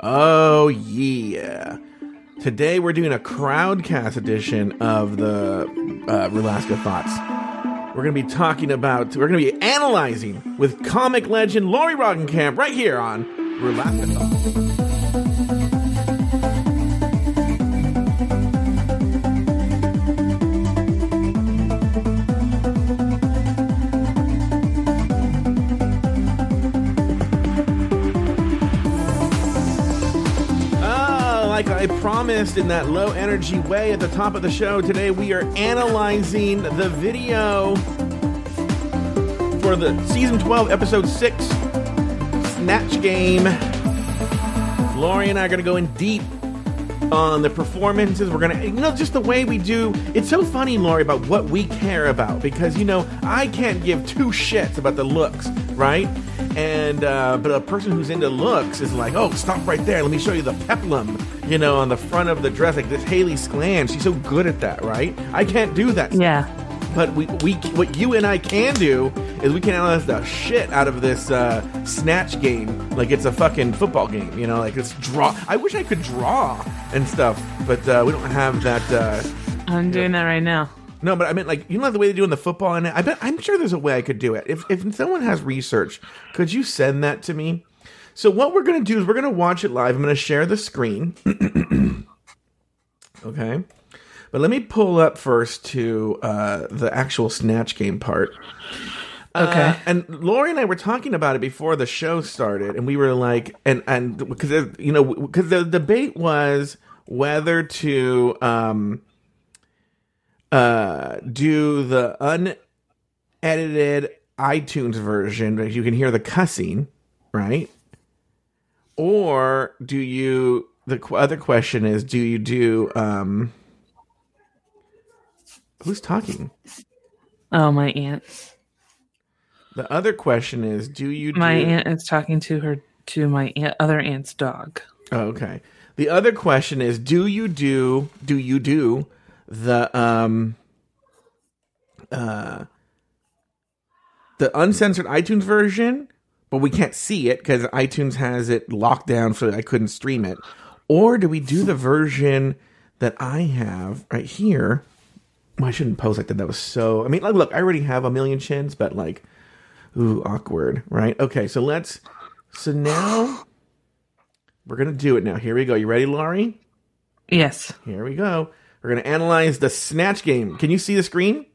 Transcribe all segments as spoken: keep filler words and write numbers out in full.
Oh yeah. Today we're doing a crowdcast edition of the uh, Rulaska Thoughts. We're going to be talking about, we're going to be analyzing with comic legend Lauri Roggenkamp right here on Rulaska Thoughts. Oh, like I promised in that low energy way at the top of the show, today we are analyzing the video for the season twelve, episode six, Snatch Game. Lauri and I are going to go in deep on the performances. We're going to, you know, just the way we do. It's so funny, Lauri, about what we care about because, you know, I can't give two shits about the looks, right? And, uh, but a person who's into looks is like, oh, stop right there. Let me show you the peplum, you know, on the front of the dress. Like this Haley Sklan, she's so good at that, right? I can't do that. Yeah. Stuff. But we, we, what you and I can do is we can analyze the shit out of this uh, Snatch Game like it's a fucking football game, you know? Like it's draw. I wish I could draw and stuff, but uh, we don't have that. Uh, I'm doing know. that right now. No, but I meant like, you know the way they do in the football, and I bet I'm sure there's a way I could do it. If if someone has research, could you send that to me? So what we're gonna do is we're gonna watch it live. I'm gonna share the screen. Okay, but let me pull up first to uh, the actual Snatch Game part. Okay, uh, and Lauri and I were talking about it before the show started, and we were like, and and because you know because the debate was whether to. Um, Uh, do the unedited iTunes version because you can hear the cussing, right? Or do you? The other question is, do you do? Um, who's talking? Oh, my aunt. The other question is, do you? Do, my aunt is talking to her to my aunt, other aunt's dog. Oh, okay. The other question is, do you do? Do you do? The um uh the uncensored iTunes version, but we can't see it because iTunes has it locked down, so I couldn't stream it. Or do we do the version that I have right here? Well, I shouldn't pose like that. That was so. I mean, like, look, I already have a million chins, but like, ooh, awkward, right? Okay, so let's. So now we're gonna do it. Now, here we go. You ready, Lauri? Yes. Here we go. We're going to analyze the Snatch Game. Can you see the screen?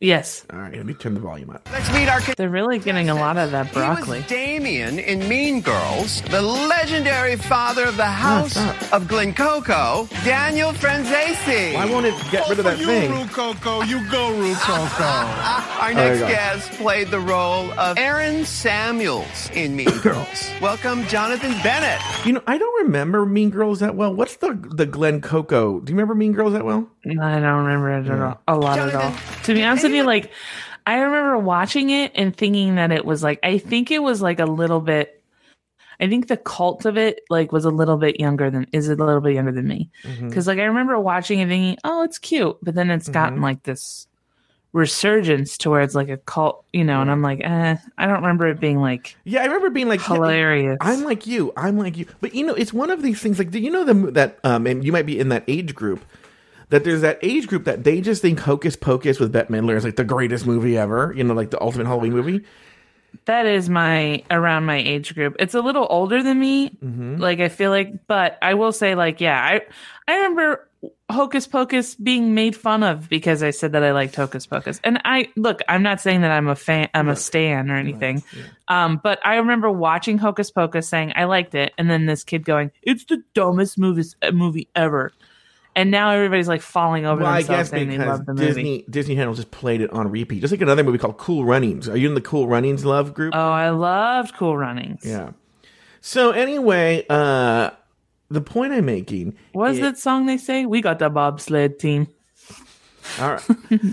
Yes. All right, let me turn the volume up. Let's meet our They're really getting a lot of that broccoli. He was Damien in Mean Girls, the legendary father of the house oh, of Glen Coco, Daniel Franzese. Why won't it get oh, rid of that you, thing? You, Ru Coco. You go, Ru Coco. Our next oh, guest played the role of Aaron Samuels in Mean Girls. Welcome, Jonathan Bennett. You know, I don't remember Mean Girls that well. What's the, the Glen Coco? Do you remember Mean Girls that well? I don't remember it at all. A lot Jonathan, at all. To be honest with you, like, I remember watching it and thinking that it was like, I think it was like a little bit, I think the cult of it like was a little bit younger than, is a little bit younger than me. Because mm-hmm. like, I remember watching it thinking, oh, it's cute. But then it's gotten mm-hmm. like this resurgence towards like a cult, you know, and I'm like, eh, I don't remember it being like, yeah, I remember being like hilarious. Yeah, I'm like you, I'm like you. But you know, it's one of these things like, do you know them that, um, and you might be in that age group. That there's that age group that they just think Hocus Pocus with Bette Midler is like the greatest movie ever, you know, like the ultimate Halloween movie. That is my around my age group. It's a little older than me. Mm-hmm. Like I feel like, but I will say, like, yeah, I I remember Hocus Pocus being made fun of because I said that I liked Hocus Pocus. And I look, I'm not saying that I'm a fan, I'm a stan or anything. Nice. Yeah. Um, but I remember watching Hocus Pocus, saying I liked it, and then this kid going, "It's the dumbest movie movie ever." And now everybody's like falling over well, themselves saying they love the Disney, movie. Disney Channel just played it on repeat. Just like another movie called Cool Runnings. Are you in the Cool Runnings love group? Oh, I loved Cool Runnings. Yeah. So anyway, uh, the point I'm making. What is that song they say? We got the bobsled team. All right.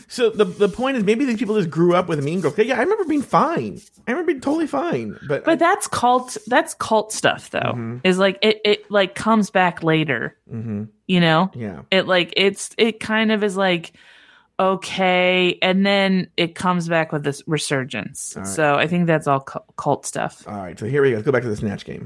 So the the point is maybe these people just grew up with Mean Girls. Yeah, I remember being fine. I remember being totally fine. But but I, that's cult. That's cult stuff though. Mm-hmm. Is like it, it like comes back later. Mm-hmm. You know. Yeah. It like it's it kind of is like okay, and then it comes back with this resurgence. Right. So I think that's all cult stuff. All right. So here we go. Let's go back to the Snatch Game.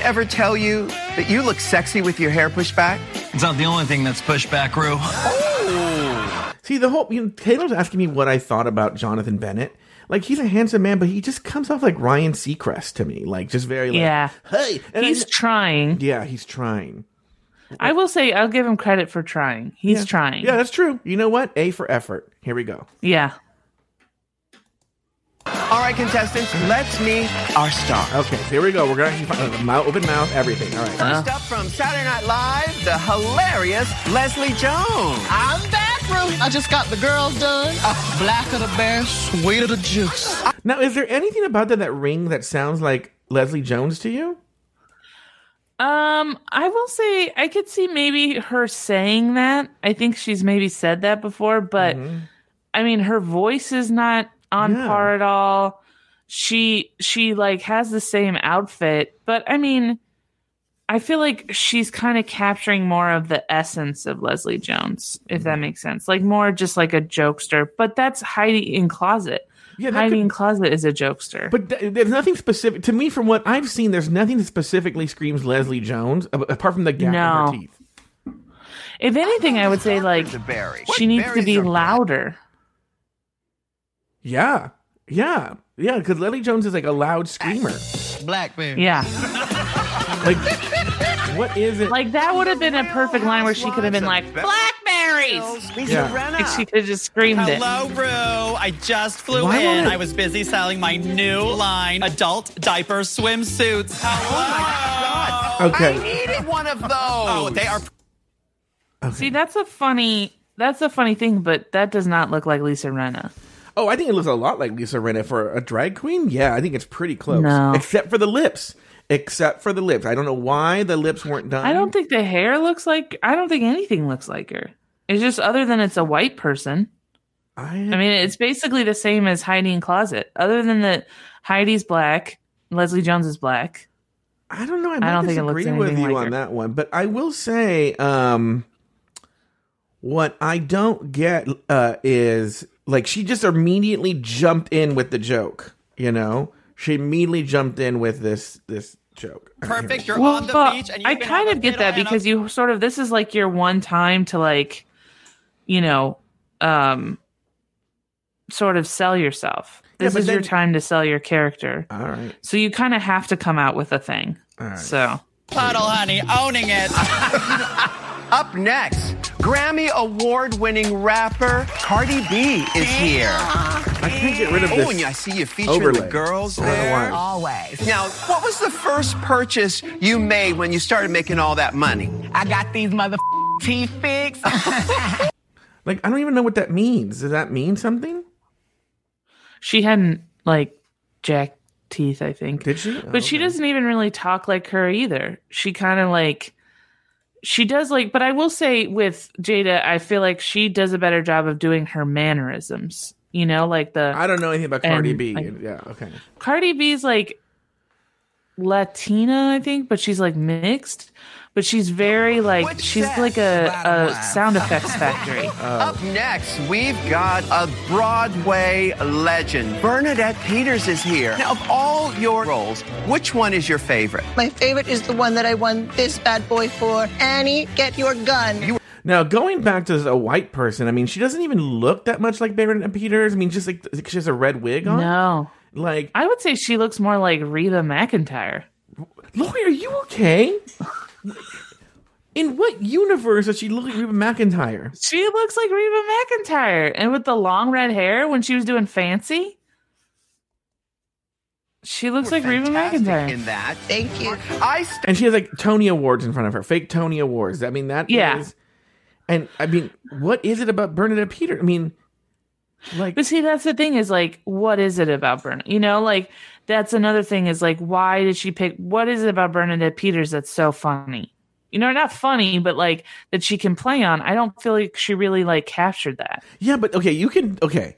anyone ever tell you that you look sexy with your hair pushed back? It's not the only thing that's pushed back, Rue. Oh. See, the whole, you know, Taylor's asking me what I thought about Jonathan Bennett. Like, he's a handsome man, but he just comes off like Ryan Seacrest to me. Like, just very, like, yeah. hey. And he's I, trying. Yeah, he's trying. Like, I will say, I'll give him credit for trying. He's yeah. trying. Yeah, that's true. You know what? A for effort. Here we go. Yeah. All right, contestants, let's meet our star. Okay, here we go. We're going to mouth, open mouth, everything. All right. First uh. up from Saturday Night Live, the hilarious Leslie Jones. I'm back, Rue. I just got the girls done. Uh, black of the bear, sweet of the juice. Now, is there anything about that that ring that sounds like Leslie Jones to you? Um, I will say I could see maybe her saying that. I think she's maybe said that before, but mm-hmm. I mean, her voice is not on yeah. par at all. She she like has the same outfit, but I mean, I feel like she's kind of capturing more of the essence of Leslie Jones, if that makes sense. Like more just like a jokester, but that's Heidi in Closet. Yeah, Heidi could, in Closet is a jokester. But th- there's nothing specific to me from what I've seen. There's nothing that specifically screams Leslie Jones apart from the gap no. in her teeth. If anything, I would say like she needs to be louder. Yeah, yeah, yeah. Because Leslie Jones is like a loud screamer. Black man. Yeah. Like, what is it? Like that would have been a perfect line where she could have been like, "Blackberries." Yeah. Like she could have just screamed it. Hello, Rue. I just flew Why in. I was busy selling my new line, adult diaper swimsuits. Hello. Oh my God. Okay. I needed one of those. Oh, they are. Okay. See, that's a funny. That's a funny thing, but that does not look like Lisa Rinna. Oh, I think it looks a lot like Lisa Rinna for a drag queen. Yeah, I think it's pretty close. No. Except for the lips. Except for the lips. I don't know why the lips weren't done. I don't think the hair looks like... I don't think anything looks like her. It's just other than it's a white person. I, I mean, it's basically the same as Heidi in Closet. Other than that Heidi's black, Leslie Jones is black. I don't know. I, I don't think it looks anything with you like on her. That one. But I will say um, what I don't get uh, is... Like, she just immediately jumped in with the joke, you know? She immediately jumped in with this this joke. Perfect, you're well, on the beach. And I kind of get that because you sort of, this is like your one time to like, you know, um, sort of sell yourself. This yeah, is then, your time to sell your character. All right. So you kind of have to come out with a thing. All right. So. Puddle, honey, owning it. Up next, Grammy Award-winning rapper Cardi B is here. I can't get rid of this. Oh, and I see you featuring overlay. The girls there. Always. Now, what was the first purchase you made when you started making all that money? I got these mother teeth fixed. Like, I don't even know what that means. Does that mean something? She hadn't, like, jacked teeth, I think. Did she? But oh, she okay. doesn't even really talk like her either. She kind of, like... She does like, but I will say with Jada, I feel like she does a better job of doing her mannerisms. You know, like the... I don't know anything about Cardi and, B. Like, yeah, okay. Cardi B's like Latina, I think, but she's like mixed. But she's very like, What's she's that? Like a, a sound effects factory. Oh. Up next, we've got a Broadway legend. Bernadette Peters is here. Now, of all your roles, which one is your favorite? My favorite is the one that I won this bad boy for. Annie, get your gun. You- now, going back to a white person, I mean, she doesn't even look that much like Bernadette Peters. I mean, just like she has a red wig on. No. Like, I would say she looks more like Reba McEntire. Lauri, are you okay? In what universe does she look like Reba McEntire? She looks like Reba McEntire. And with the long red hair when she was doing Fancy, she looks We're like Reba McEntire. In that. Thank you. I st- and she has like Tony Awards in front of her. Fake Tony Awards. I mean, that yeah. is... And I mean, what is it about Bernadette Peters? I mean... Like, but see, that's the thing is like, what is it about Bernadette? You know, like that's another thing is like, why did she pick? What is it about Bernadette Peters that's so funny? You know, not funny, but like that she can play on. I don't feel like she really like captured that. Yeah, but okay, you can. Okay,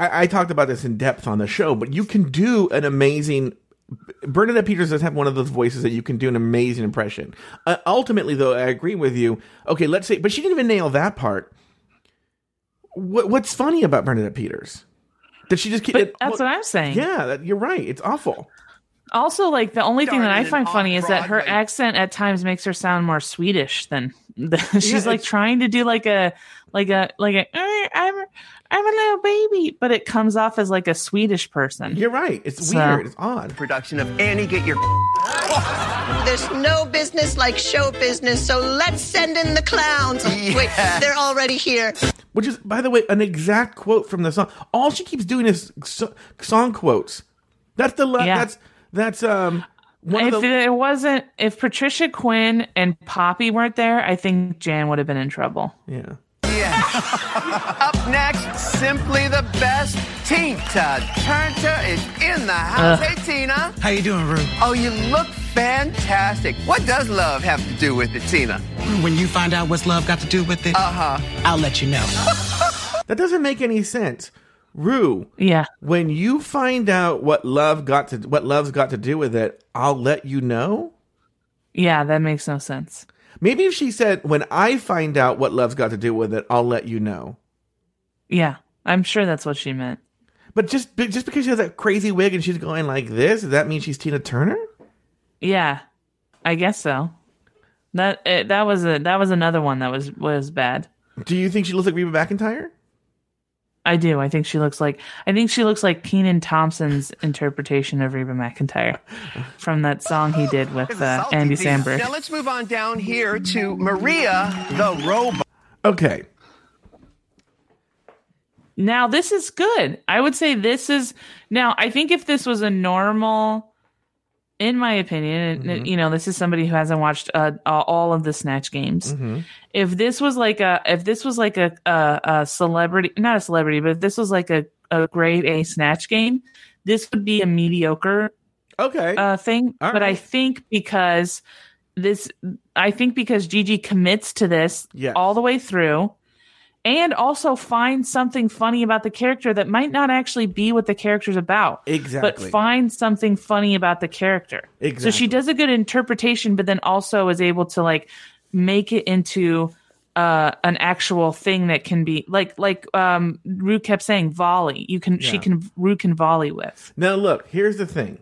I, I talked about this in depth on the show, but you can do an amazing. Bernadette Peters does have one of those voices that you can do an amazing impression. Uh, ultimately, though, I agree with you. Okay, let's say, but she didn't even nail that part. What What's funny about Bernadette Peters? Did she just? Keep, but that's well, what I'm saying. Yeah, that, you're right. It's awful. Also, like, the only thing that I find funny is that her accent at times makes her sound more Swedish than the, she's like trying to do like a like a like a I'm I'm a little baby, but it comes off as like a Swedish person. You're right. It's so weird. It's odd. Production of Annie, get your. There's no business like show business, so let's send in the clowns. Yeah. Wait, they're already here. Which is, by the way, an exact quote from the song. All she keeps doing is so- song quotes. That's the la- yeah. that's that's um. One if of the- it wasn't, if Patricia Quinn and Poppy weren't there, I think Jan would have been in trouble. Yeah. Yeah. Up next, simply the best. Tina Turner is in the house. Uh, hey, Tina. How you doing, Ru? Oh, you look fantastic. What does love have to do with it, Tina? When you find out what's love got to do with it, uh huh, I'll let you know. That doesn't make any sense. Rue, yeah. When you find out what love got to what love's got to do with it, I'll let you know. Yeah, that makes no sense. Maybe if she said, "When I find out what love's got to do with it, I'll let you know." Yeah, I'm sure that's what she meant. But just just because she has that crazy wig and she's going like this, does that mean she's Tina Turner? Yeah, I guess so. That it, that was a that was another one that was was bad. Do you think she looks like Reba McEntire? I do. I think she looks like I think she looks like Kenan Thompson's interpretation of Reba McEntire from that song he did with uh, Andy Samberg. Now let's move on down here to Maria the Robot. Okay. Now this is good. I would say this is now. I think if this was a normal, in my opinion, mm-hmm. you know, this is somebody who hasn't watched uh, all of the Snatch Games. Mm-hmm. If this was like a, if this was like a, a, a celebrity, not a celebrity, but if this was like a, a grade A Snatch Game, this would be a mediocre, okay, uh, thing. All but right. I think because this, I think because Gigi commits to this yes. all the way through, and also find something funny about the character that might not actually be what the character's about. Exactly. But find something funny about the character. Exactly. So she does a good interpretation, but then also is able to like make it into uh, an actual thing that can be like like um, Rue kept saying volley. You can yeah. she can Rue can volley with. Now look, here's the thing.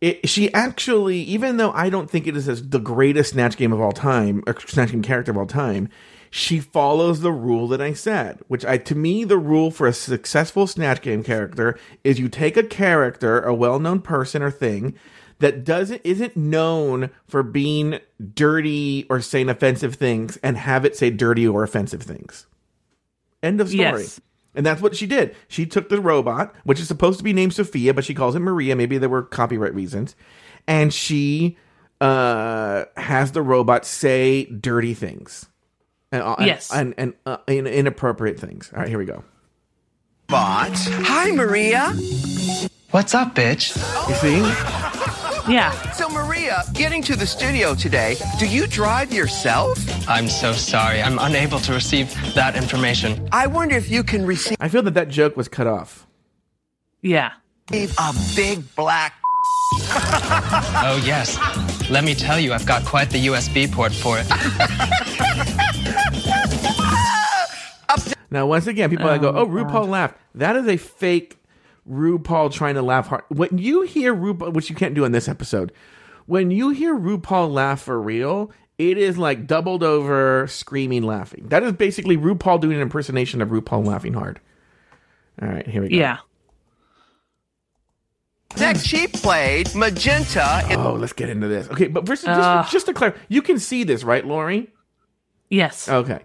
It, she actually, even though I don't think it is as the greatest Snatch Game of all time, or Snatch Game character of all time. She follows the rule that I said, which I to me the rule for a successful Snatch Game character is you take a character, a well-known person or thing that doesn't isn't known for being dirty or saying offensive things and have it say dirty or offensive things. End of story. Yes. And that's what she did. She took the robot, which is supposed to be named Sophia, but she calls it Maria. Maybe there were copyright reasons. And she uh, has the robot say dirty things. And, uh, yes. And, and, and uh, inappropriate things. All right, here we go. But, hi, Maria. What's up, bitch? You see? Yeah. So, Maria, getting to the studio today, do you drive yourself? I'm so sorry. I'm unable to receive that information. I wonder if you can receive... I feel that that joke was cut off. Yeah. A big black... Oh, yes. Let me tell you, I've got quite the U S B port for it. Now, once again, people oh, that go, oh, RuPaul God. laughed. That is a fake RuPaul trying to laugh hard. When you hear RuPaul, which you can't do in this episode, when you hear RuPaul laugh for real, it is like doubled over screaming laughing. That is basically RuPaul doing an impersonation of RuPaul laughing hard. All right, here we go. Yeah. Next, she played Magenta. In- oh, let's get into this. Okay, but first, just, uh, just to clarify, you can see this, right, Lauri? Yes. Okay.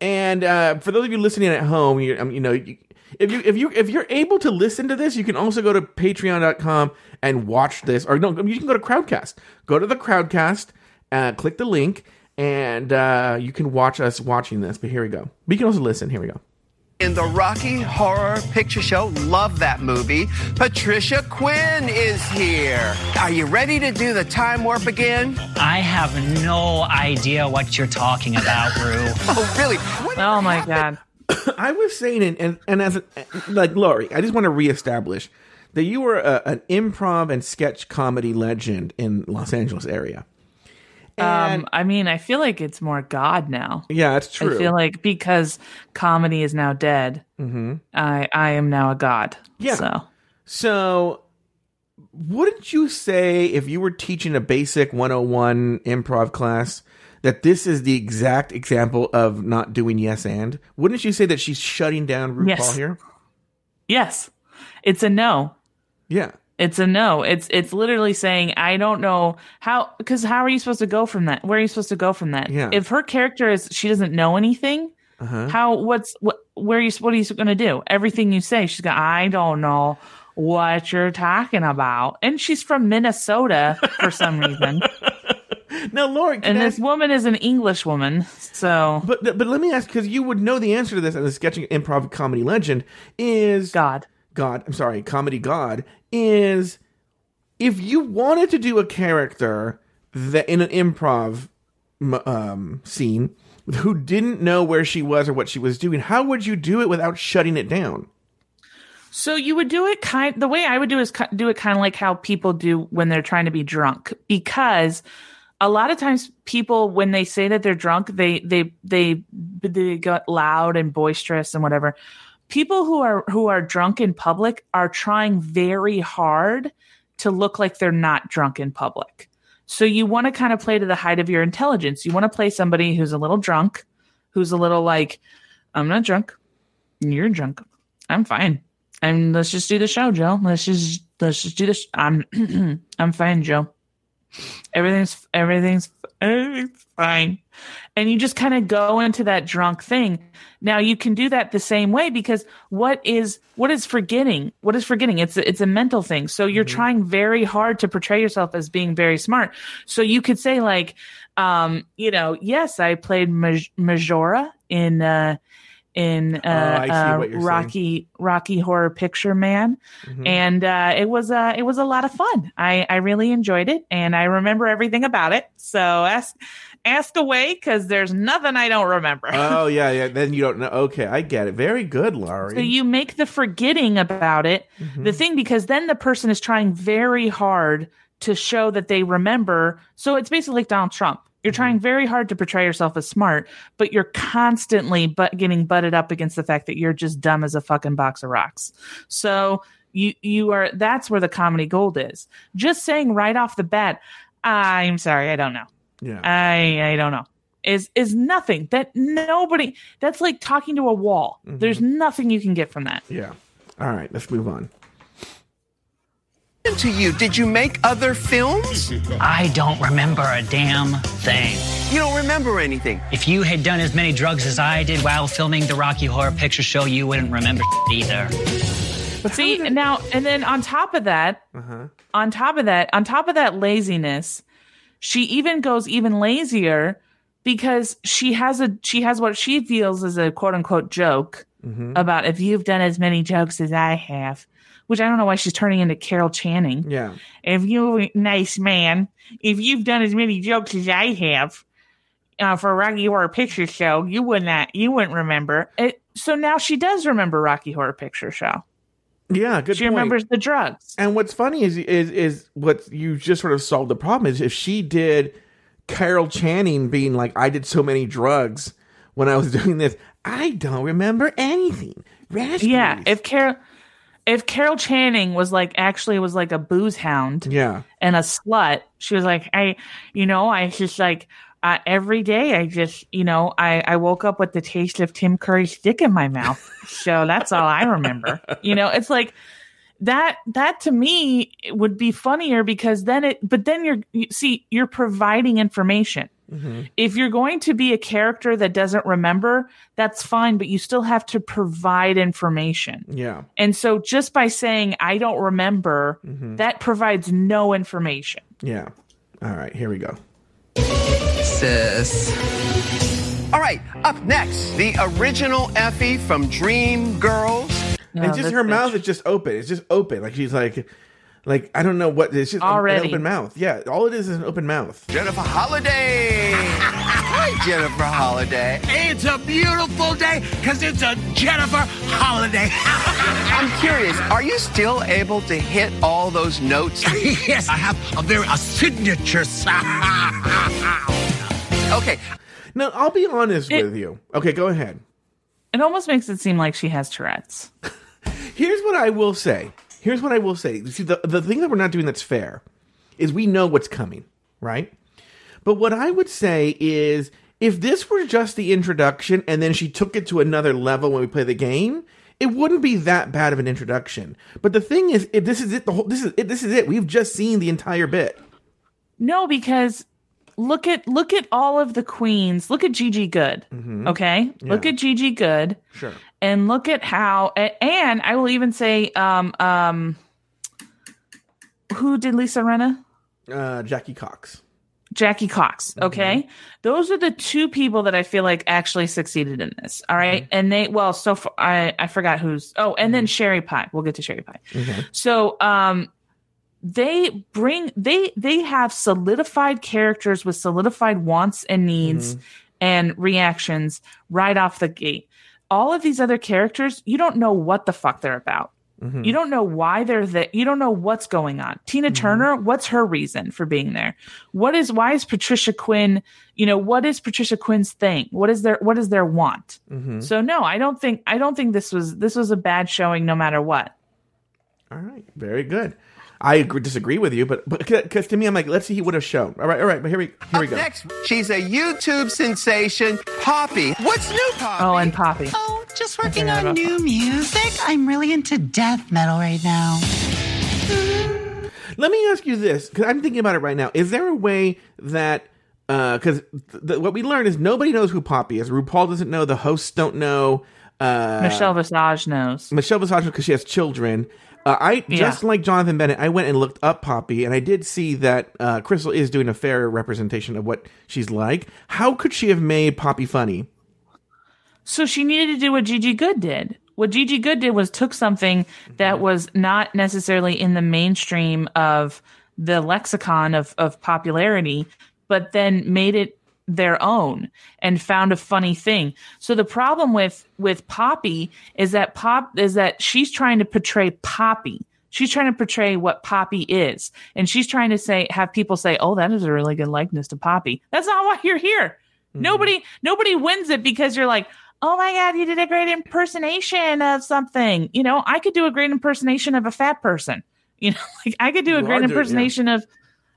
And uh, for those of you listening at home, you, um, you know, you, if you if you if you're able to listen to this, you can also go to patreon dot com and watch this. Or no, you can go to Crowdcast. Go to the Crowdcast, uh, click the link, and uh, you can watch us watching this. But here we go. We can also listen. Here we go. In the Rocky Horror Picture Show, love that movie, Patricia Quinn is here. Are you ready to do the time warp again? I have no idea what you're talking about, Rue. Oh, really? What oh, my happened? God. I was saying, and, and, and as a, like, Lauri, I just want to reestablish that you were a, an improv and sketch comedy legend in Los Angeles area. And, um, I mean, I feel like it's more God now. Yeah, that's true. I feel like because comedy is now dead, mm-hmm. I I am now a God. Yeah. So, so wouldn't you say if you were teaching a basic one oh one improv class that this is the exact example of not doing yes and? Wouldn't you say that she's shutting down RuPaul yes. here? Yes. It's a no. Yeah. It's a no. It's it's literally saying, I don't know how, because how are you supposed to go from that? Where are you supposed to go from that? Yeah. If her character is, she doesn't know anything, uh-huh. how, what's, what, where are you, what are you going to do? Everything you say, she's going, I don't know what you're talking about. And she's from Minnesota for some reason. Now, Lauri, and this ask, woman is an English woman, so. But but let me ask, because you would know the answer to this as a sketching improv comedy legend is God. God, I'm sorry, comedy God is if you wanted to do a character that in an improv um, scene who didn't know where she was or what she was doing, how would you do it without shutting it down? So you would do it kind. The way I would do is do it kind of like how people do when they're trying to be drunk, because a lot of times people, when they say that they're drunk, they they they they get loud and boisterous and whatever. People who are who are drunk in public are trying very hard to look like they're not drunk in public. So you want to kind of play to the height of your intelligence. You want to play somebody who's a little drunk, who's a little like, I'm not drunk. You're drunk. I'm fine. And let's just do the show, Joe. Let's just let's just do this. Sh- I'm I'm fine, Joe. Everything's everything's everything's fine. And you just kind of go into that drunk thing. Now you can do that the same way, because what is what is forgetting? What is forgetting? It's a, it's a mental thing. So you're mm-hmm. trying very hard to portray yourself as being very smart. So you could say like, um, you know, yes, I played Maj- Majora in uh, in uh, oh, uh, Rocky saying. Rocky Horror Picture Man, mm-hmm. and uh, it was uh, it was a lot of fun. I I really enjoyed it, and I remember everything about it. So ask. Ask away, because there's nothing I don't remember. Oh, yeah, yeah. Then you don't know. Okay, I get it. Very good, Lauri. So you make the forgetting about it mm-hmm. the thing, because then the person is trying very hard to show that they remember. So it's basically like Donald Trump. You're mm-hmm. trying very hard to portray yourself as smart, but you're constantly but getting butted up against the fact that you're just dumb as a fucking box of rocks. So you you are. That's where the comedy gold is. Just saying right off the bat, I'm sorry, I don't know. Yeah, I I don't know. Is is nothing that nobody. That's like talking to a wall. Mm-hmm. There's nothing you can get from that. Yeah. All right. Let's move on. To you, did you make other films? I don't remember a damn thing. You don't remember anything. If you had done as many drugs as I did while filming the Rocky Horror Picture Show, you wouldn't remember either. But see did- now, and then on top of that, uh-huh. on top of that, on top of that laziness. She even goes even lazier because she has a she has what she feels is a quote unquote joke mm-hmm. about if you've done as many jokes as I have, which I don't know why she's turning into Carol Channing. Yeah, if you nice man, if you've done as many jokes as I have uh, for Rocky Horror Picture Show, you would not you wouldn't remember it. So now she does remember Rocky Horror Picture Show. Yeah, good. She point. remembers the drugs. And what's funny is is is what you just sort of solved the problem is if she did Carol Channing being like, I did so many drugs when I was doing this, I don't remember anything. Rash yeah, please. if Carol if Carol Channing was like actually was like a booze hound, yeah. and a slut, she was like, I, you know, I just like. Uh, every day, I just, you know, I, I woke up with the taste of Tim Curry's dick in my mouth. So that's all I remember. You know, it's like that, that to me would be funnier because then it, but then you're, you see, you're providing information. Mm-hmm. If you're going to be a character that doesn't remember, that's fine, but you still have to provide information. Yeah. And so just by saying, I don't remember, mm-hmm. that provides no information. Yeah. All right, here we go. All right, up next, the original Effie from Dream Girls. Oh, and just her bitch. Mouth is just open. It's just open. Like she's like, like I don't know what. It's just Already. an open mouth. Yeah, all it is is an open mouth. Jennifer Holliday. Hi, Jennifer Holliday. It's a beautiful day because it's a Jennifer Holliday. I'm curious, are you still able to hit all those notes? Yes, I have a very a signature sound. Okay. Now, I'll be honest it, with you. Okay, go ahead. It almost makes it seem like she has Tourette's. Here's what I will say. here's what I will say. See, the, the thing that we're not doing that's fair is we know what's coming, right? But what I would say is if this were just the introduction and then she took it to another level when we play the game, it wouldn't be that bad of an introduction. But the thing is, if this is it, the whole this is it, this is it. We've just seen the entire bit. No, because look at look at all of the queens. Look at Gigi Goode. Mm-hmm. Okay, yeah. Look at Gigi Goode. Sure. And look at how. And I will even say, um, um, who did Lisa Rinna? Uh, Jackie Cox. Jackie Cox. Okay. Mm-hmm. Those are the two people that I feel like actually succeeded in this. All right. Mm-hmm. And they, well, so far, I, I forgot who's, oh, and mm-hmm. then Sherry Pie. We'll get to Sherry Pie. Mm-hmm. So, um, they bring, they, they have solidified characters with solidified wants and needs mm-hmm. and reactions right off the gate. All of these other characters, you don't know what the fuck they're about. Mm-hmm. You don't know why they're there. You don't know what's going on. Tina Turner, mm-hmm. what's her reason for being there? What is, why is Patricia Quinn, you know, what is Patricia Quinn's thing? What is their, what is their want? Mm-hmm. So no, I don't think, I don't think this was, this was a bad showing no matter what. All right. Very good. I agree, disagree with you, but because to me, I'm like, let's see what a show. All right. All right. But here we, here we go. Up next, she's a YouTube sensation, Poppy. What's new, Poppy? Oh, and Poppy. Oh. Just working on new fun. music. I'm really into death metal right now. Let me ask you this, because I'm thinking about it right now. Is there a way that, because uh, th- what we learned is nobody knows who Poppy is. RuPaul doesn't know. The hosts don't know. Uh, Michelle Visage knows. Michelle Visage because she has children. Uh, I yeah. Just like Jonathan Bennett, I went and looked up Poppy, and I did see that uh, Crystal is doing a fair representation of what she's like. How could she have made Poppy funny? So she needed to do what Gigi Goode did. What Gigi Goode did was took something that was not necessarily in the mainstream of the lexicon of, of popularity, but then made it their own and found a funny thing. So the problem with, with Poppy is that Pop is that she's trying to portray Poppy. She's trying to portray what Poppy is. And she's trying to say, have people say, oh, that is a really good likeness to Poppy. That's not why you're here. Mm-hmm. Nobody, nobody wins it because you're like, oh my God, you did a great impersonation of something. You know, I could do a great impersonation of a fat person. You know, like I could do a great impersonation of,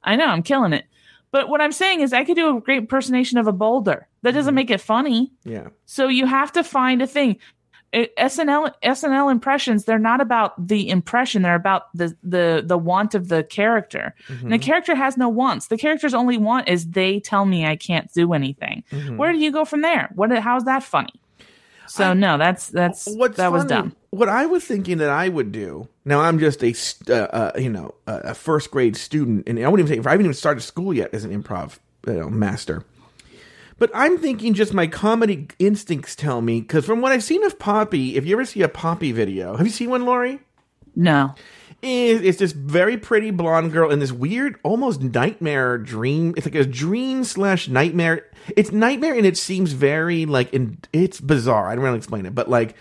I know I'm killing it. But what I'm saying is I could do a great impersonation of a boulder. That doesn't make it funny. Yeah. So you have to find a thing. S N L S N L impressions, they're not about the impression, they're about the the the want of the character. Mm-hmm. And the character has no wants. The character's only want is they tell me I can't do anything. Mm-hmm. Where do you go from there? What how's that funny? So I, no, that's that's that funny, was dumb. What I was thinking that I would do. Now I'm just a uh, uh, you know a first grade student, and I wouldn't even say I haven't even started school yet as an improv you know, master. But I'm thinking just my comedy instincts tell me, because from what I've seen of Poppy, if you ever see a Poppy video, have you seen one, Lauri? No. It's, it's this very pretty blonde girl in this weird, almost nightmare dream. It's like a dream slash nightmare. It's nightmare and it seems very like, in, it's bizarre. I don't really explain it, but like,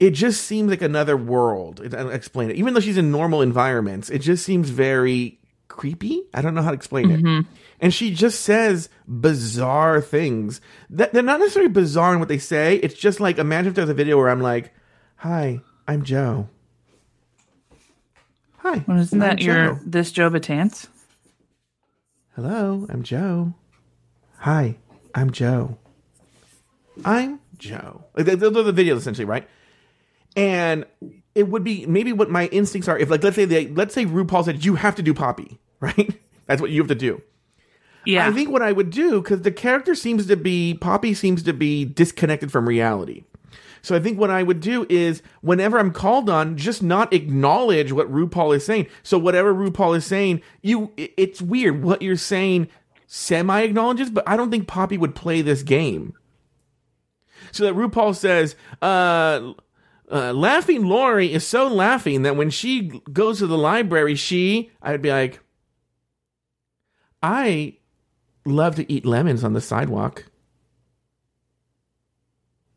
it just seems like another world. I don't explain it. Even though she's in normal environments, it just seems very creepy. I don't know how to explain mm-hmm. it. And she just says bizarre things. That they're not necessarily bizarre in what they say. It's just like, imagine if there's a video where I'm like, hi, I'm Joe. Hi. Well, isn't that Joe. your, this Joe Batance? Hello, I'm Joe. Hi, I'm Joe. I'm Joe. Like, those are the videos essentially, right? And it would be maybe what my instincts are. If like, let's say they, let's say RuPaul said, you have to do Poppy, right? That's what you have to do. Yeah. I think what I would do, because the character seems to be, Poppy seems to be disconnected from reality. So I think what I would do is, whenever I'm called on, just not acknowledge what RuPaul is saying. So whatever RuPaul is saying, you, it's weird. What you're saying semi-acknowledges, but I don't think Poppy would play this game. So that RuPaul says, uh, uh, laughing Lauri is so laughing that when she goes to the library, she, I'd be like, I... love to eat lemons on the sidewalk.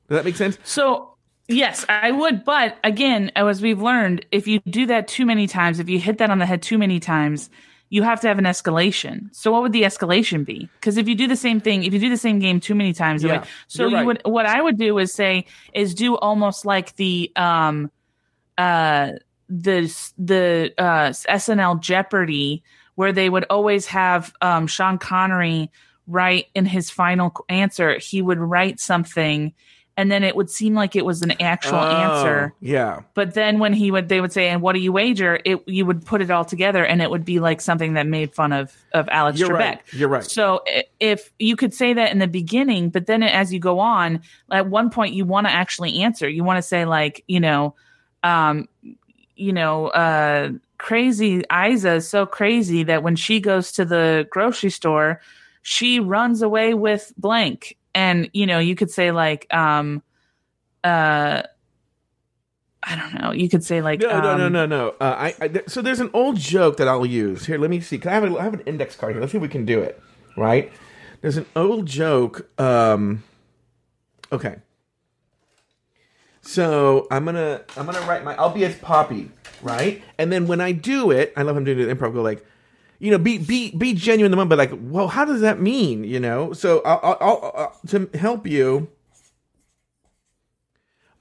Does that make sense? So, yes, I would. But again, as we've learned, if you do that too many times, if you hit that on the head too many times, you have to have an escalation. So what would the escalation be? Because if you do the same thing, if you do the same game too many times, yeah, like, so right. you would, what I would do is say, is do almost like the, um, uh, the the uh, S N L Jeopardy, where they would always have um, Sean Connery write in his final answer. He would write something, and then it would seem like it was an actual oh, answer. Yeah. But then when he would, they would say, "And what do you wager?" It you would put it all together, and it would be like something that made fun of of Alex You're Trebek. Right. You're right. So if you could say that in the beginning, but then as you go on, at one point you want to actually answer. You want to say like, you know, um, you know, uh, crazy Isa is so crazy that when she goes to the grocery store, she runs away with blank. And, you know, you could say like, um, uh, I don't know. You could say like, no, um, no, no, no, no. Uh, I, I th- so there's an old joke that I'll use here. Let me see. Can I have, a, I have an index card here? Let's see if we can do it. Right. There's an old joke. Um, okay. So I'm gonna, I'm gonna write my. I'll be as Poppy, right? And then when I do it, I love him doing the improv. Go like. You know, be be be genuine in the moment, but like, well, how does that mean? You know, so I'll, I'll, I'll, I'll to help you.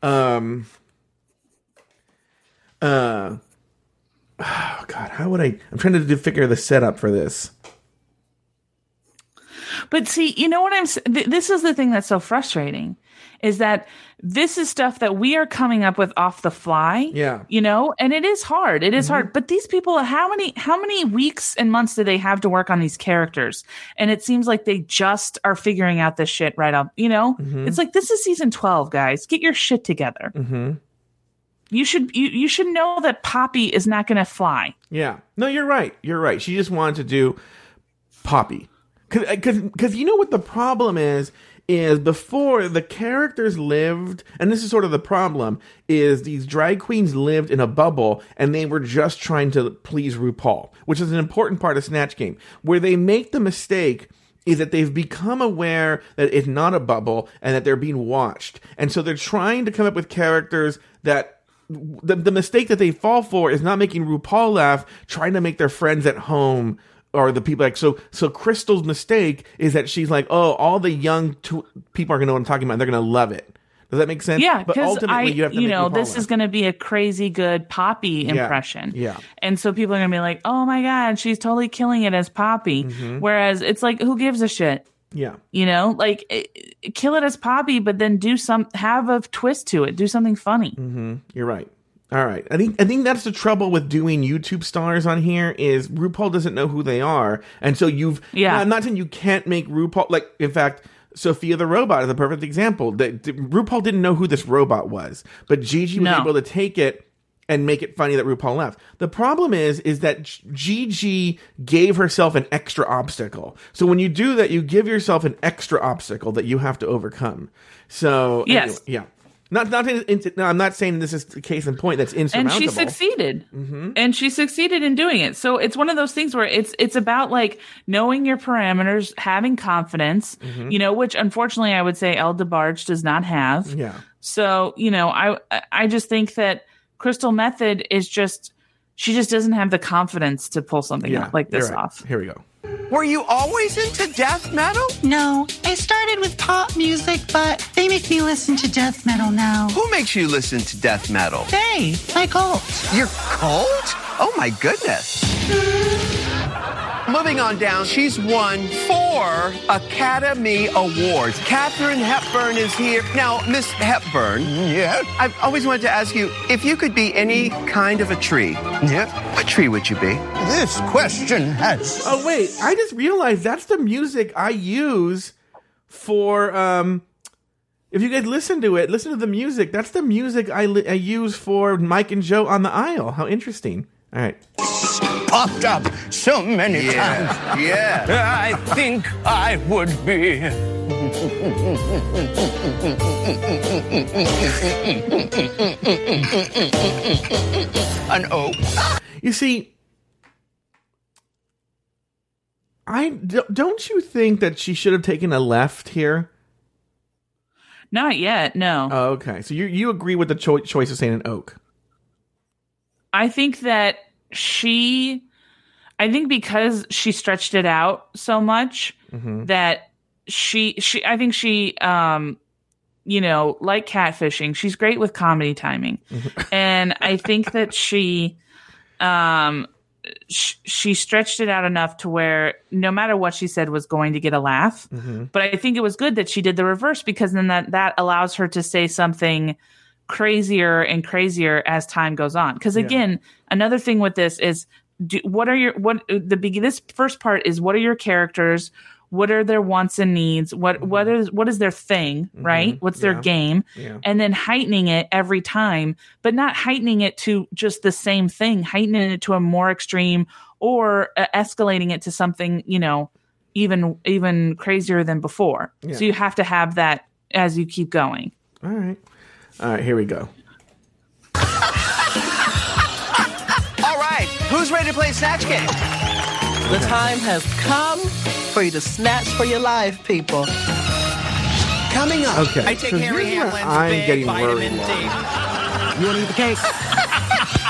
Um. Uh. Oh God, how would I? I'm trying to do, figure the setup for this. But see, you know what I'm. Th- this is the thing that's so frustrating, is that this is stuff that we are coming up with off the fly. Yeah. You know, and it is hard. It is mm-hmm. hard. But these people, how many how many weeks and months do they have to work on these characters? And it seems like they just are figuring out this shit right up. You know, mm-hmm. It's like, this is season twelve, guys. Get your shit together. Mm-hmm. You should you, you should know that Poppy is not going to fly. Yeah. No, you're right. You're right. She just wanted to do Poppy. Because you know what the problem is? Is before the characters lived, and this is sort of the problem, is these drag queens lived in a bubble and they were just trying to please RuPaul, which is an important part of Snatch Game. Where they make the mistake is that they've become aware that it's not a bubble and that they're being watched. And so they're trying to come up with characters that the, the mistake that they fall for is not making RuPaul laugh, trying to make their friends at home or the people like, so, so Crystal's mistake is that she's like, oh, all the young tw- people are going to know what I'm talking about. And they're going to love it. Does that make sense? Yeah. But ultimately I, you have to, you know, this laugh. Is going to be a crazy good Poppy impression. Yeah, yeah. And so people are going to be like, oh my God, she's totally killing it as Poppy. Mm-hmm. Whereas it's like, who gives a shit? Yeah. You know, like it, kill it as Poppy, but then do some, have a twist to it. Do something funny. Mm-hmm. You're right. All right. I think I think that's the trouble with doing YouTube stars on here is RuPaul doesn't know who they are. And so you've yeah. – I'm not saying you can't make RuPaul – like, in fact, Sophia the Robot is a perfect example. That RuPaul didn't know who this robot was. But Gigi was no. able to take it and make it funny that RuPaul left. The problem is is that Gigi gave herself an extra obstacle. So when you do that, you give yourself an extra obstacle that you have to overcome. So yes. Anyway, yeah. Not, not. No, I'm not saying this is the case in point that's insurmountable. And she succeeded. Mm-hmm. And she succeeded in doing it. So it's one of those things where it's it's about like knowing your parameters, having confidence, mm-hmm. you know, which unfortunately I would say Elle DeBarge does not have. Yeah. So you know, I I just think that Crystal Method is just she just doesn't have the confidence to pull something yeah, like this right. off. Here we go. Were you always into death metal? No, I started with pop music, but they make me listen to death metal now. Who makes you listen to death metal? They, my cult. Your cult? Oh my goodness. Moving on down, she's won four Academy Awards. Katharine Hepburn is here. Now, Miss Hepburn. Yeah? I've always wanted to ask you, if you could be any kind of a tree, yeah, what tree would you be? This question has... Oh, wait, I just realized that's the music I use for... um. If you guys listen to it, listen to the music. That's the music I, li- I use for Mike and Joe on the Aisle. How interesting. All right. Popped up so many yeah. times. Yeah. I think I would be. An oak. You see, I don't you think that she should have taken a left here? Not yet, no. Oh, okay. So you you agree with the cho- choice of saying an oak? I think that. She, I think because she stretched it out so much mm-hmm. that she, she, I think she, um, you know, like catfishing, she's great with comedy timing. And I think that she, um, sh- she stretched it out enough to where no matter what she said was going to get a laugh. Mm-hmm. But I think it was good that she did the reverse, because then that, that allows her to say something crazier and crazier as time goes on. Because again, yeah. another thing with this is, do, what are your, what the big, this first part is, what are your characters? What are their wants and needs? What mm-hmm. what is what is their thing, right? Mm-hmm. What's yeah. their game? Yeah. And then heightening it every time, but not heightening it to just the same thing, heightening it to a more extreme, or uh, escalating it to something, you know, even even crazier than before. Yeah. So you have to have that as you keep going. All right. All right, here we go. All right, who's ready to play Snatch Game? The time has come for you to snatch for your life, people. Coming up, okay, I take so Harry Hamlin's I'm big getting vitamin D. You want to eat the cake?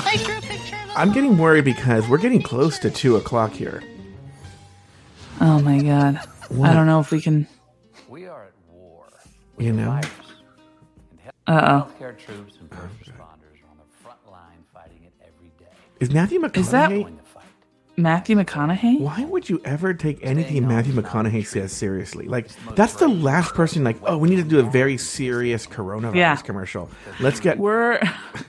I drew a picture of I'm getting worried because we're getting close to two o'clock here. Oh my god! What? I don't know if we can. We are at war. You know. Uh oh. Healthcare troops and first responders are on the front line fighting it every day. Is Matthew McConaughey? Is that Matthew McConaughey? Why would you ever take anything Matthew McConaughey says seriously? Like, that's the last person. Like, oh, we need to do a very serious coronavirus yeah. commercial. Let's get we're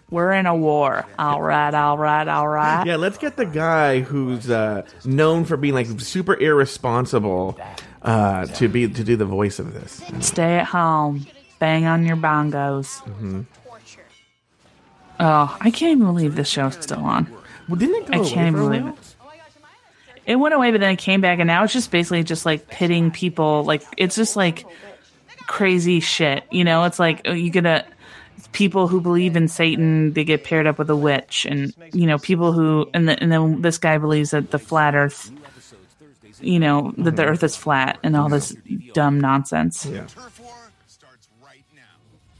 we're in a war. All right, all right, all right. Yeah, let's get the guy who's uh, known for being like super irresponsible uh, to be to do the voice of this. Stay at home. Bang on your bongos. Mm-hmm. Oh, I can't even believe this show's still on. Well, didn't it go I away can't even believe it. It went away, but then it came back, and now it's just basically just like pitting people. Like, it's just like crazy shit. You know, it's like you get a people who believe in Satan, they get paired up with a witch, and you know, people who and, the, and then this guy believes that the flat Earth, you know, that the Earth is flat, and all this dumb nonsense. Yeah.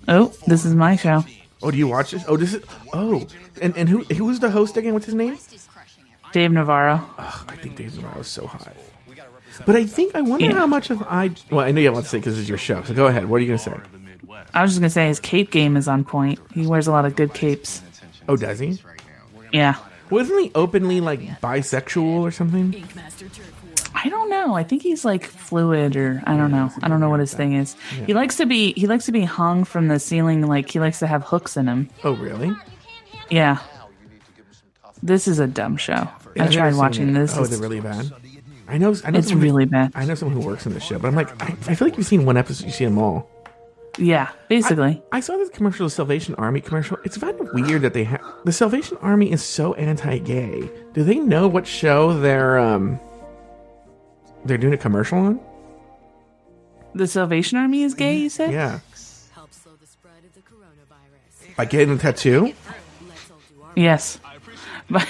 Oh, this is my show. Oh, do you watch this? Oh, this is... Oh, and, and who who is the host again? What's his name? Dave Navarro. Ugh, I think Dave Navarro is so hot. But I think... I wonder yeah. how much of I... Well, I know you have to say because it's your show, so go ahead. What are you going to say? I was just going to say his cape game is on point. He wears a lot of good capes. Oh, does he? Yeah. Wasn't he openly, like, bisexual or something? I don't know. I think he's like fluid, or I don't know. I don't know what his thing is. Yeah. He likes to be he likes to be hung from the ceiling. Like, he likes to have hooks in him. Oh, really? Yeah. This is a dumb show. Yeah, I tried watching this. Oh, they're really bad. I know. I know it's really who, bad. I know someone who works on this show, but I'm like, I, I feel like you've seen one episode. You've seen them all. Yeah, basically. I, I saw this commercial, the Salvation Army commercial. It's kind of weird that they have the Salvation Army is so anti-gay. Do they know what show they're um? They're doing a commercial on? The Salvation Army is gay, you said? Yeah. Help slow the spread of the coronavirus. By getting a tattoo? Yes. By,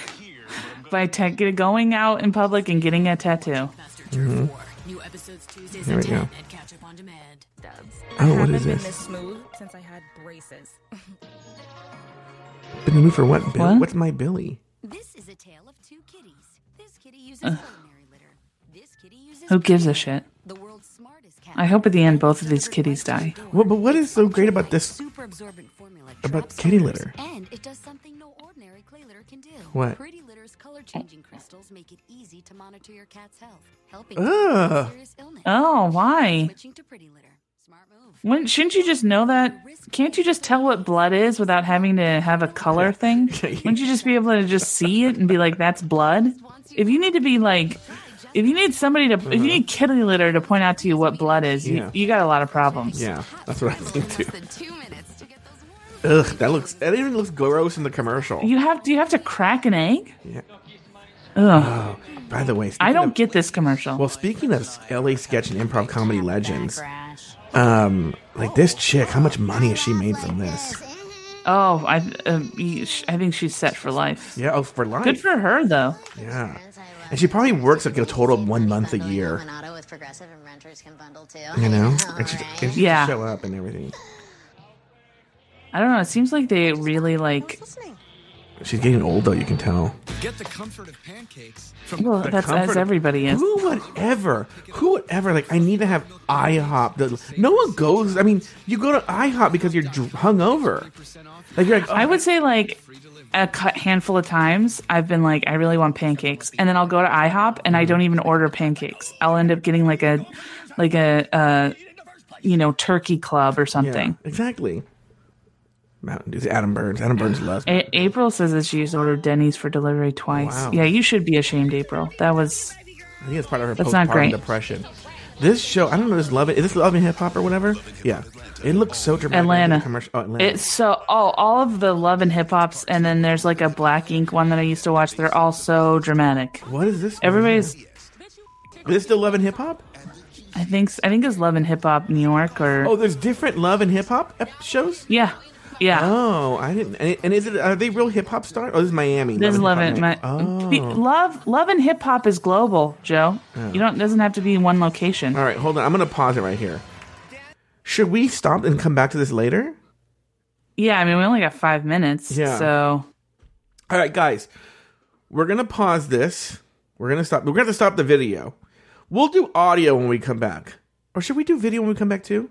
by te- going out in public and getting a tattoo. Mm-hmm. Here we go. Oh, what is this? Been in the mood for what, Bill? What? What's my Billy? This is a tale of two kitties. This kitty uses uh. Who gives a shit? I hope at the end both of these kitties die. Well, but what is so great about this? About kitty litter? What? Ugh. Oh, why? When, shouldn't you just know that? Can't you just tell what blood is without having to have a color thing? Wouldn't you just be able to just see it and be like, that's blood? If you need to be like... If you need somebody to, if you need kitty litter to point out to you what blood is, yeah. you, you got a lot of problems. Yeah, that's what I think too. Ugh, that looks, that even looks gross in the commercial. You have, do you have to crack an egg? Yeah. Ugh. Oh, by the way, I don't of, get this commercial. Well, speaking of L A sketch and improv comedy legends, um, like this chick, how much money has she made from this? Oh, I, uh, I think she's set for life. Yeah, oh, for life. Good for her though. Yeah. And she probably works like a total of one month a year. You know? And she, and she yeah. show up and everything. I don't know. It seems like they really like She's getting old, though. You can tell. Get the comfort of pancakes. From well, that's as everybody is. Who would ever? Who would ever? Like, I need to have IHOP. No one goes. I mean, you go to IHOP because you're hungover. Like, you're like. Oh, I would say like a handful of times I've been like, I really want pancakes, and then I'll go to IHOP and I don't even order pancakes. I'll end up getting like a, like a, uh, you know, turkey club or something. Yeah, exactly. Mountain Dew. Adam Burns. Adam Burns loves it. A- April says that she's ordered Denny's for delivery twice. Wow. Yeah, you should be ashamed, April. That was. I think it's part of her postpartum depression. This show, I don't know. This Love It. Is this Love and Hip Hop or whatever? Yeah, it looks so dramatic. Atlanta. Oh, Atlanta. It's so oh, all of the Love and Hip Hops, and then there's like a Black Ink one that I used to watch. They're all so dramatic. What is this? Everybody's. Is this still Love and Hip Hop? I think I think it's Love and Hip Hop New York or. Oh, there's different Love and Hip Hop shows. Yeah. Yeah. Oh, I didn't. And is it? Are they real hip hop stars? Oh, this is Miami. This love is Love It. Oh. Love, love, and hip hop is global, Joe. Oh. You don't. It doesn't have to be in one location. All right, hold on. I'm gonna pause it right here. Should we stop and come back to this later? Yeah, I mean, we only got five minutes. Yeah. So. All right, guys, we're gonna pause this. We're gonna stop. We're gonna have to stop the video. We'll do audio when we come back, or should we do video when we come back too?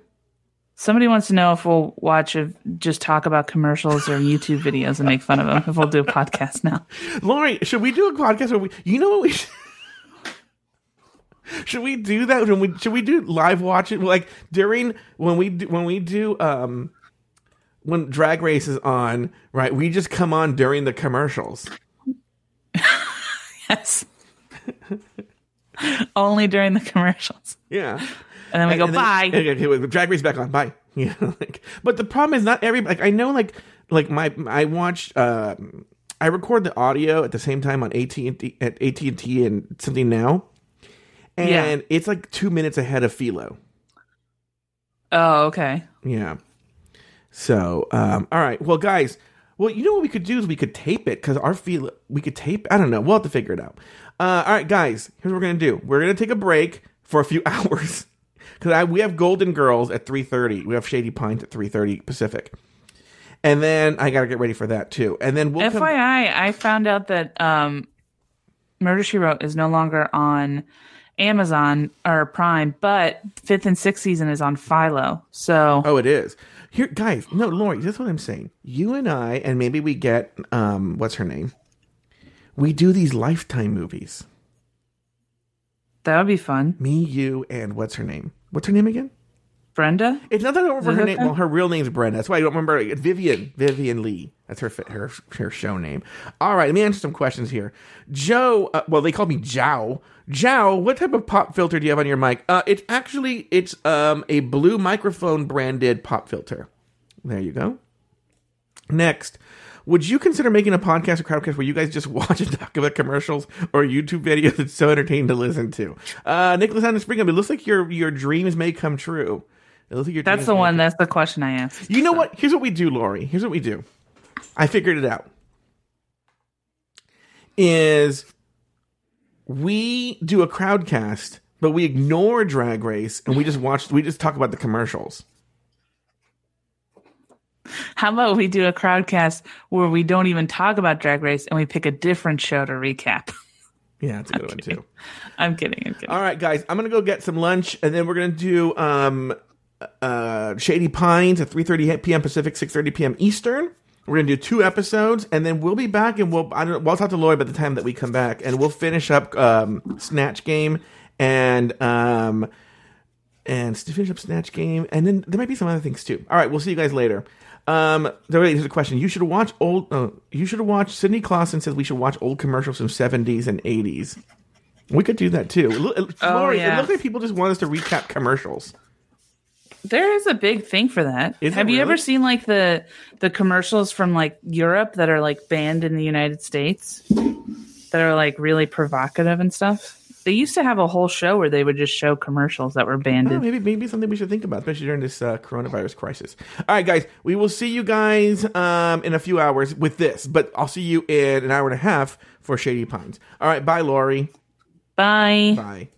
Somebody wants to know if we'll watch, a, just talk about commercials or YouTube videos and make fun of them. If we'll do a podcast now, Lauri, should we do a podcast? Or we, you know what we should, should we do that? When we should we do live watching? Like during when we do, when we do um when Drag Race is on, right? We just come on during the commercials. Yes, only during the commercials. Yeah. And then we and, go, and bye. Then, okay, okay, Drag Race back on, bye. Yeah, like, but the problem is not everybody. Like, I know, like, like my I watch, uh, I record the audio at the same time on A T and T at A T and T and something now, and yeah. It's like two minutes ahead of Philo. Oh, okay. Yeah. So, um, all right. Well, guys. Well, you know what we could do is we could tape it because our Philo. We could tape. I don't know. We'll have to figure it out. Uh, all right, guys. Here's what we're gonna do. We're gonna take a break for a few hours. Because we have Golden Girls at three thirty. We have Shady Pines at three thirty Pacific. And then I got to get ready for that, too. And then we'll F Y I, come- I found out that um, Murder, She Wrote is no longer on Amazon or Prime, but fifth and sixth season is on Philo. So Oh, it is. Here, guys, no, Lauri, that's what I'm saying. You and I, and maybe we get, um, what's her name? We do these Lifetime movies. That would be fun. Me, you, and what's her name? What's her name again? Brenda? It's not that I don't remember her name. Well, her real name's Brenda. That's why I don't remember. Vivian. Vivian Lee. That's her her, her show name. All right. Let me answer some questions here. Joe. Uh, well, they called me Jow. Jow, what type of pop filter do you have on your mic? Uh, it's actually, it's um a Blue Microphone branded pop filter. There you go. Next. Would you consider making a podcast or crowdcast where you guys just watch and talk about commercials or YouTube videos that's so entertaining to listen to? Uh, Nicholas Anderson Springham, it looks like your your dreams may come true. It looks like your that's the one. Come. That's the question I asked. You know so. What? Here's what we do, Lauri. Here's what we do. I figured it out. Is we do a crowdcast, but we ignore Drag Race and we just watch. We just talk about the commercials. How about we do a crowdcast where we don't even talk about Drag Race and we pick a different show to recap? Yeah, that's a good one too. I'm kidding. I'm kidding. All right, guys, I'm gonna go get some lunch and then we're gonna do um, uh, Shady Pines at three thirty p.m. Pacific, six thirty p.m. Eastern. We're gonna do two episodes and then we'll be back and we'll I don't we'll talk to Lauri by the time that we come back and we'll finish up um, Snatch Game and. Um, And finish up Snatch Game. And then there might be some other things too. All right, we'll see you guys later. Um, there's a question. You should watch old. Uh, you should watch. Sidney Clausen says we should watch old commercials from seventies and eighties. We could do that too. Lauri, oh, yeah. It looks like people just want us to recap commercials. There is a big thing for that. Is Have you really? Ever seen like the the commercials from like Europe that are like banned in the United States that are like really provocative and stuff? They used to have a whole show where they would just show commercials that were banned. Oh, maybe maybe something we should think about, especially during this uh, coronavirus crisis. All right, guys, we will see you guys um, in a few hours with this, but I'll see you in an hour and a half for Shady Pines. All right, bye, Lauri. Bye. Bye.